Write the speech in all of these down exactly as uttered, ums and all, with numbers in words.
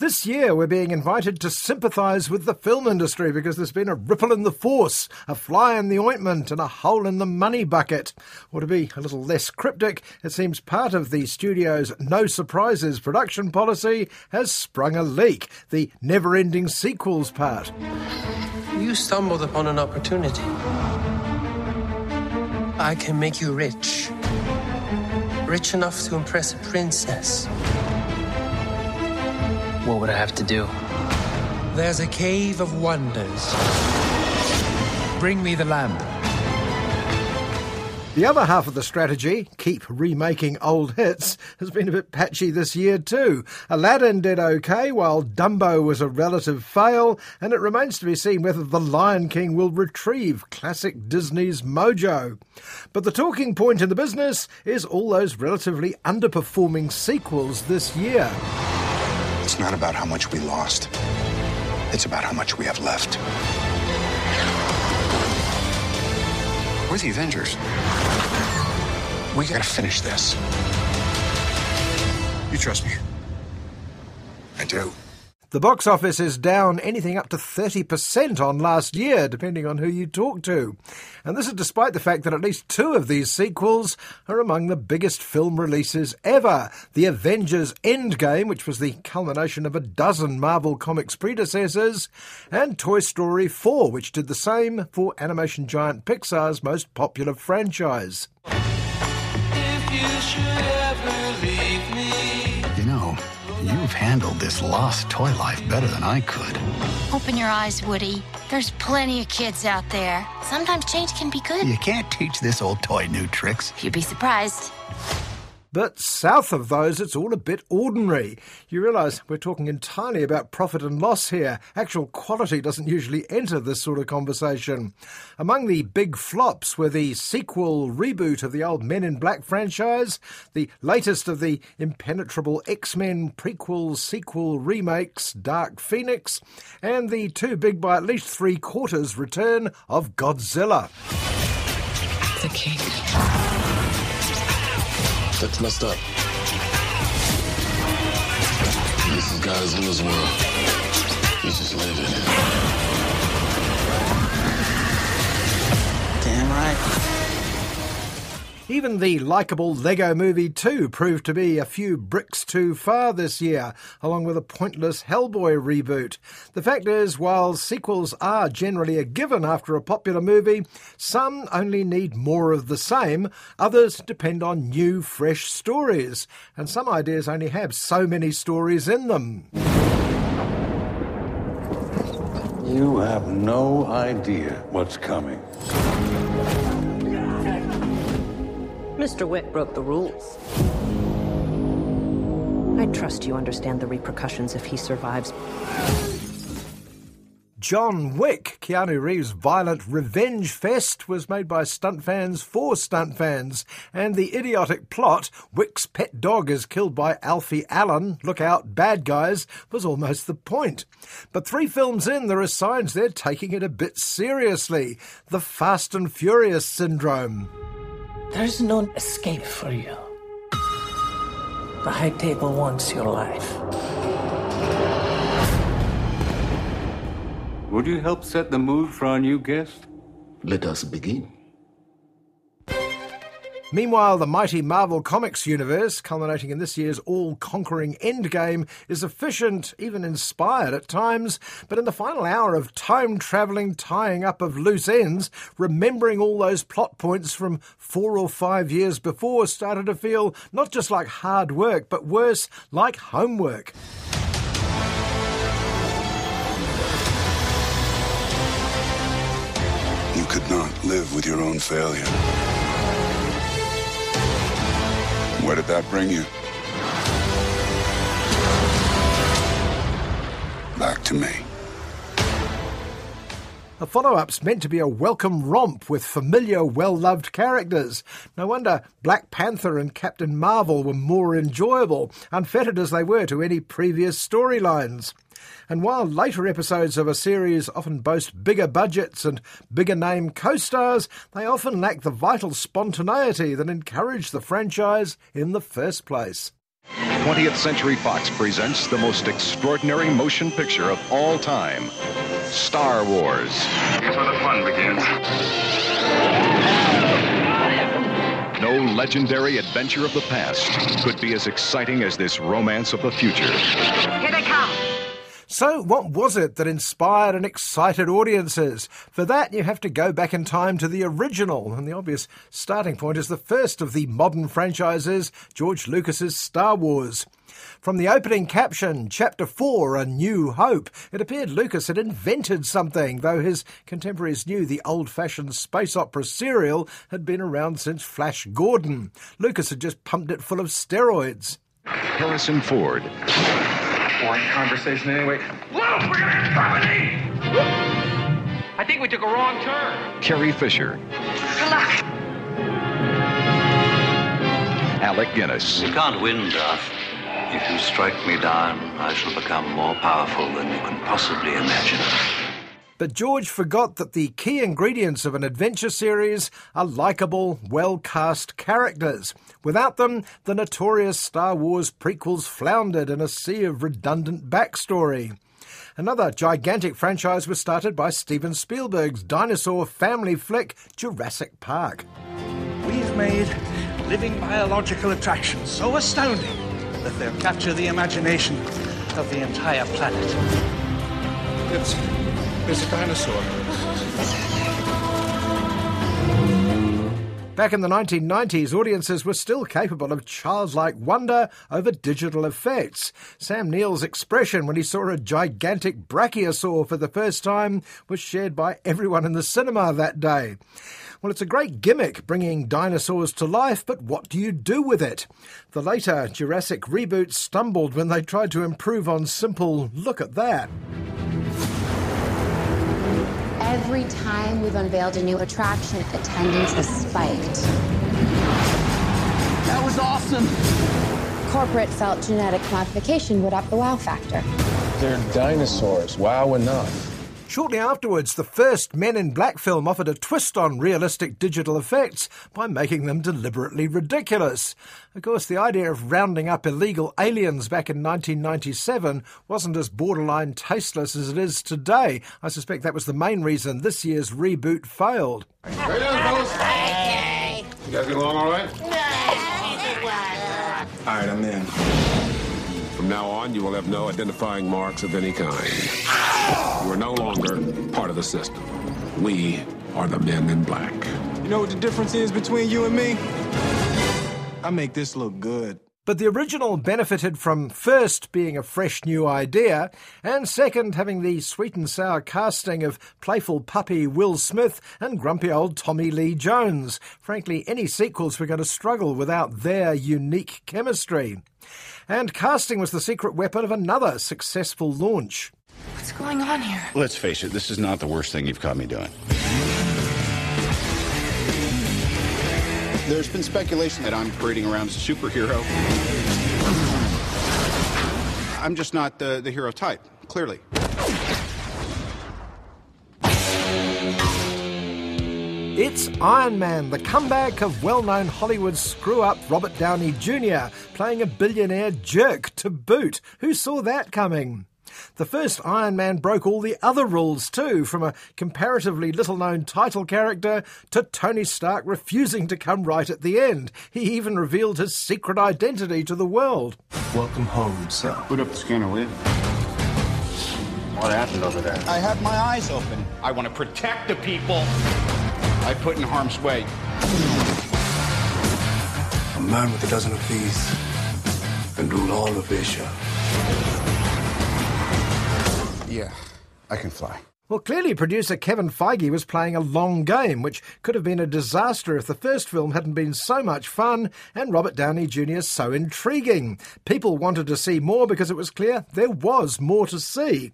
This year, we're being invited to sympathise with the film industry because there's been a ripple in the force, a fly in the ointment and a hole in the money bucket. Or to be a little less cryptic, it seems part of the studio's no surprises production policy has sprung a leak, the never-ending sequels part. You stumbled upon an opportunity. I can make you rich. Rich enough to impress a princess. What would I have to do? There's a cave of wonders. Bring me the lamp. The other half of the strategy, keep remaking old hits, has been a bit patchy this year too. Aladdin did okay, while Dumbo was a relative fail, and it remains to be seen whether The Lion King will retrieve classic Disney's mojo. But the talking point in the business is all those relatively underperforming sequels this year. It's not about how much we lost. It's about how much we have left. We're the Avengers. We gotta finish this. You trust me? I do. The box office is down anything up to thirty percent on last year, depending on who you talk to. And this is despite the fact that at least two of these sequels are among the biggest film releases ever. The Avengers Endgame, which was the culmination of a dozen Marvel Comics predecessors, and Toy Story four, which did the same for animation giant Pixar's most popular franchise. If you should ever leave me. You know, you've handled this lost toy life better than I could. Open your eyes, Woody. There's plenty of kids out there. Sometimes change can be good. You can't teach this old toy new tricks. You'd be surprised. But south of those, it's all a bit ordinary. You realise we're talking entirely about profit and loss here. Actual quality doesn't usually enter this sort of conversation. Among the big flops were the sequel reboot of the old Men in Black franchise, the latest of the impenetrable X-Men prequel sequel remakes, Dark Phoenix, and the too big by at least three quarters return of Godzilla. The king. That's messed up. This is guys in this world. You just live in it. Damn right. Even the likeable Lego Movie two proved to be a few bricks too far this year, along with a pointless Hellboy reboot. The fact is, while sequels are generally a given after a popular movie, some only need more of the same, others depend on new, fresh stories, and some ideas only have so many stories in them. You have no idea what's coming. Mister Wick broke the rules. I trust you understand the repercussions if he survives. John Wick, Keanu Reeves' violent revenge fest, was made by stunt fans for stunt fans. And the idiotic plot, Wick's pet dog is killed by Alfie Allen, look out, bad guys, was almost the point. But three films in, there are signs they're taking it a bit seriously. The Fast and Furious syndrome. There's no escape for you. The high table wants your life. Would you help set the mood for our new guest? Let us begin. Meanwhile, the mighty Marvel Comics universe, culminating in this year's all-conquering Endgame, is efficient, even inspired at times, but in the final hour of time-travelling, tying up of loose ends, remembering all those plot points from four or five years before started to feel not just like hard work, but worse, like homework. You could not live with your own failure. Where did that bring you? to me. The follow-up's meant to be a welcome romp with familiar, well-loved characters. No wonder Black Panther and Captain Marvel were more enjoyable, unfettered as they were to any previous storylines. And while later episodes of a series often boast bigger budgets and bigger-name co-stars, they often lack the vital spontaneity that encouraged the franchise in the first place. twentieth Century Fox presents the most extraordinary motion picture of all time, Star Wars. Here's where the fun begins. No legendary adventure of the past could be as exciting as this romance of the future. Here they come. So what was it that inspired and excited audiences? For that, you have to go back in time to the original, and the obvious starting point is the first of the modern franchises, George Lucas's Star Wars. From the opening caption, Chapter four, A New Hope, it appeared Lucas had invented something, though his contemporaries knew the old-fashioned space opera serial had been around since Flash Gordon. Lucas had just pumped it full of steroids. Harrison Ford. Boring conversation anyway. Luke, we're gonna get company! I think we took a wrong turn. Carrie Fisher. Good luck. Alec Guinness. You can't win, Darth. If you strike me down, I shall become more powerful than you can possibly imagine. But George forgot that the key ingredients of an adventure series are likeable, well-cast characters. Without them, the notorious Star Wars prequels floundered in a sea of redundant backstory. Another gigantic franchise was started by Steven Spielberg's dinosaur family flick, Jurassic Park. We've made living biological attractions so astounding that they'll capture the imagination of the entire planet. It's... There's a dinosaur. Back in the nineteen nineties, audiences were still capable of childlike wonder over digital effects. Sam Neill's expression when he saw a gigantic brachiosaur for the first time was shared by everyone in the cinema that day. Well, it's a great gimmick bringing dinosaurs to life, but what do you do with it? The later Jurassic reboots stumbled when they tried to improve on simple, look at that. Every time we've unveiled a new attraction, attendance has spiked. That was awesome. Corporate felt genetic modification would up the wow factor. They're dinosaurs. Wow enough. Shortly afterwards, the first Men in Black film offered a twist on realistic digital effects by making them deliberately ridiculous. Of course, the idea of rounding up illegal aliens back in nineteen ninety-seven wasn't as borderline tasteless as it is today. I suspect that was the main reason this year's reboot failed. How you doing, fellas? Okay. You guys get along all right? Yeah. All right, I'm in. From now on, you will have no identifying marks of any kind. We're no longer part of the system. We are the Men in Black. You know what the difference is between you and me? I make this look good. But the original benefited from, first, being a fresh new idea, and second, having the sweet and sour casting of playful puppy Will Smith and grumpy old Tommy Lee Jones. Frankly, any sequels were going to struggle without their unique chemistry. And casting was the secret weapon of another successful launch. What's going on here? Let's face it, this is not the worst thing you've caught me doing. There's been speculation that I'm parading around as a superhero. I'm just not the, the hero type, clearly. It's Iron Man, the comeback of well-known Hollywood screw-up Robert Downey Junior, playing a billionaire jerk to boot. Who saw that coming? The first Iron Man broke all the other rules too, from a comparatively little-known title character to Tony Stark refusing to come right at the end. He even revealed his secret identity to the world. Welcome home, sir. Put up the scanner, will you? What happened over there? I had my eyes open. I want to protect the people I put in harm's way. A man with a dozen of these can rule all of Asia. Yeah, I can fly. Well, clearly producer Kevin Feige was playing a long game, which could have been a disaster if the first film hadn't been so much fun and Robert Downey Junior so intriguing. People wanted to see more because it was clear there was more to see.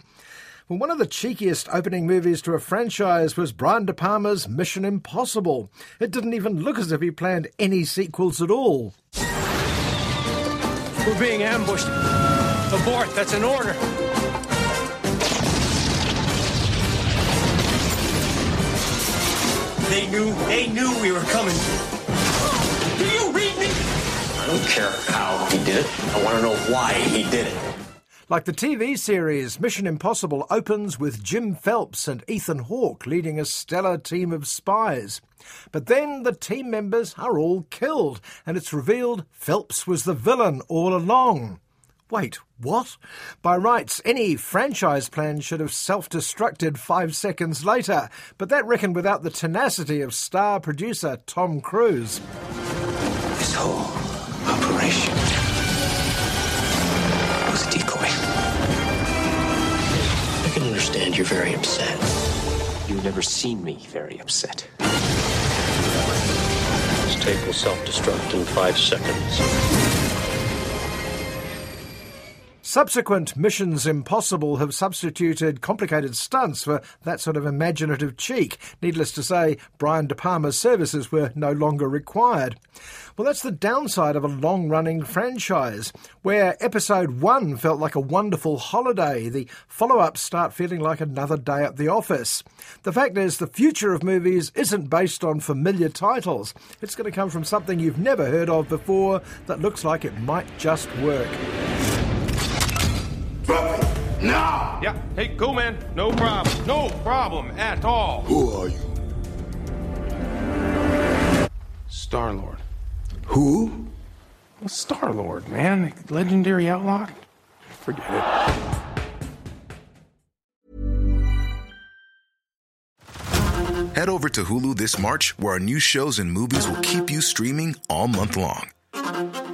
Well, one of the cheekiest opening movies to a franchise was Brian De Palma's Mission Impossible. It didn't even look as if he planned any sequels at all. We're being ambushed. Abort, that's an order. They knew, they knew we were coming. Do you read me? I don't care how he did it. I want to know why he did it. Like the T V series, Mission Impossible opens with Jim Phelps and Ethan Hawke leading a stellar team of spies. But then the team members are all killed, and it's revealed Phelps was the villain all along. Wait, what? By rights, any franchise plan should have self-destructed five seconds later, but that reckoned without the tenacity of star producer Tom Cruise. This whole operation was a decoy. I can understand you're very upset. You've never seen me very upset. This tape will self-destruct in five seconds. Subsequent Missions Impossible have substituted complicated stunts for that sort of imaginative cheek. Needless to say, Brian De Palma's services were no longer required. Well, that's the downside of a long-running franchise. Where episode one felt like a wonderful holiday, the follow-ups start feeling like another day at the office. The fact is, the future of movies isn't based on familiar titles. It's going to come from something you've never heard of before that looks like it might just work. Now! Yeah, hey, cool, man. No problem. No problem at all. Who are you? Star Lord. Who? Well, Star Lord, man. Legendary outlaw. Forget it. Head over to Hulu this March, where our new shows and movies will keep you streaming all month long.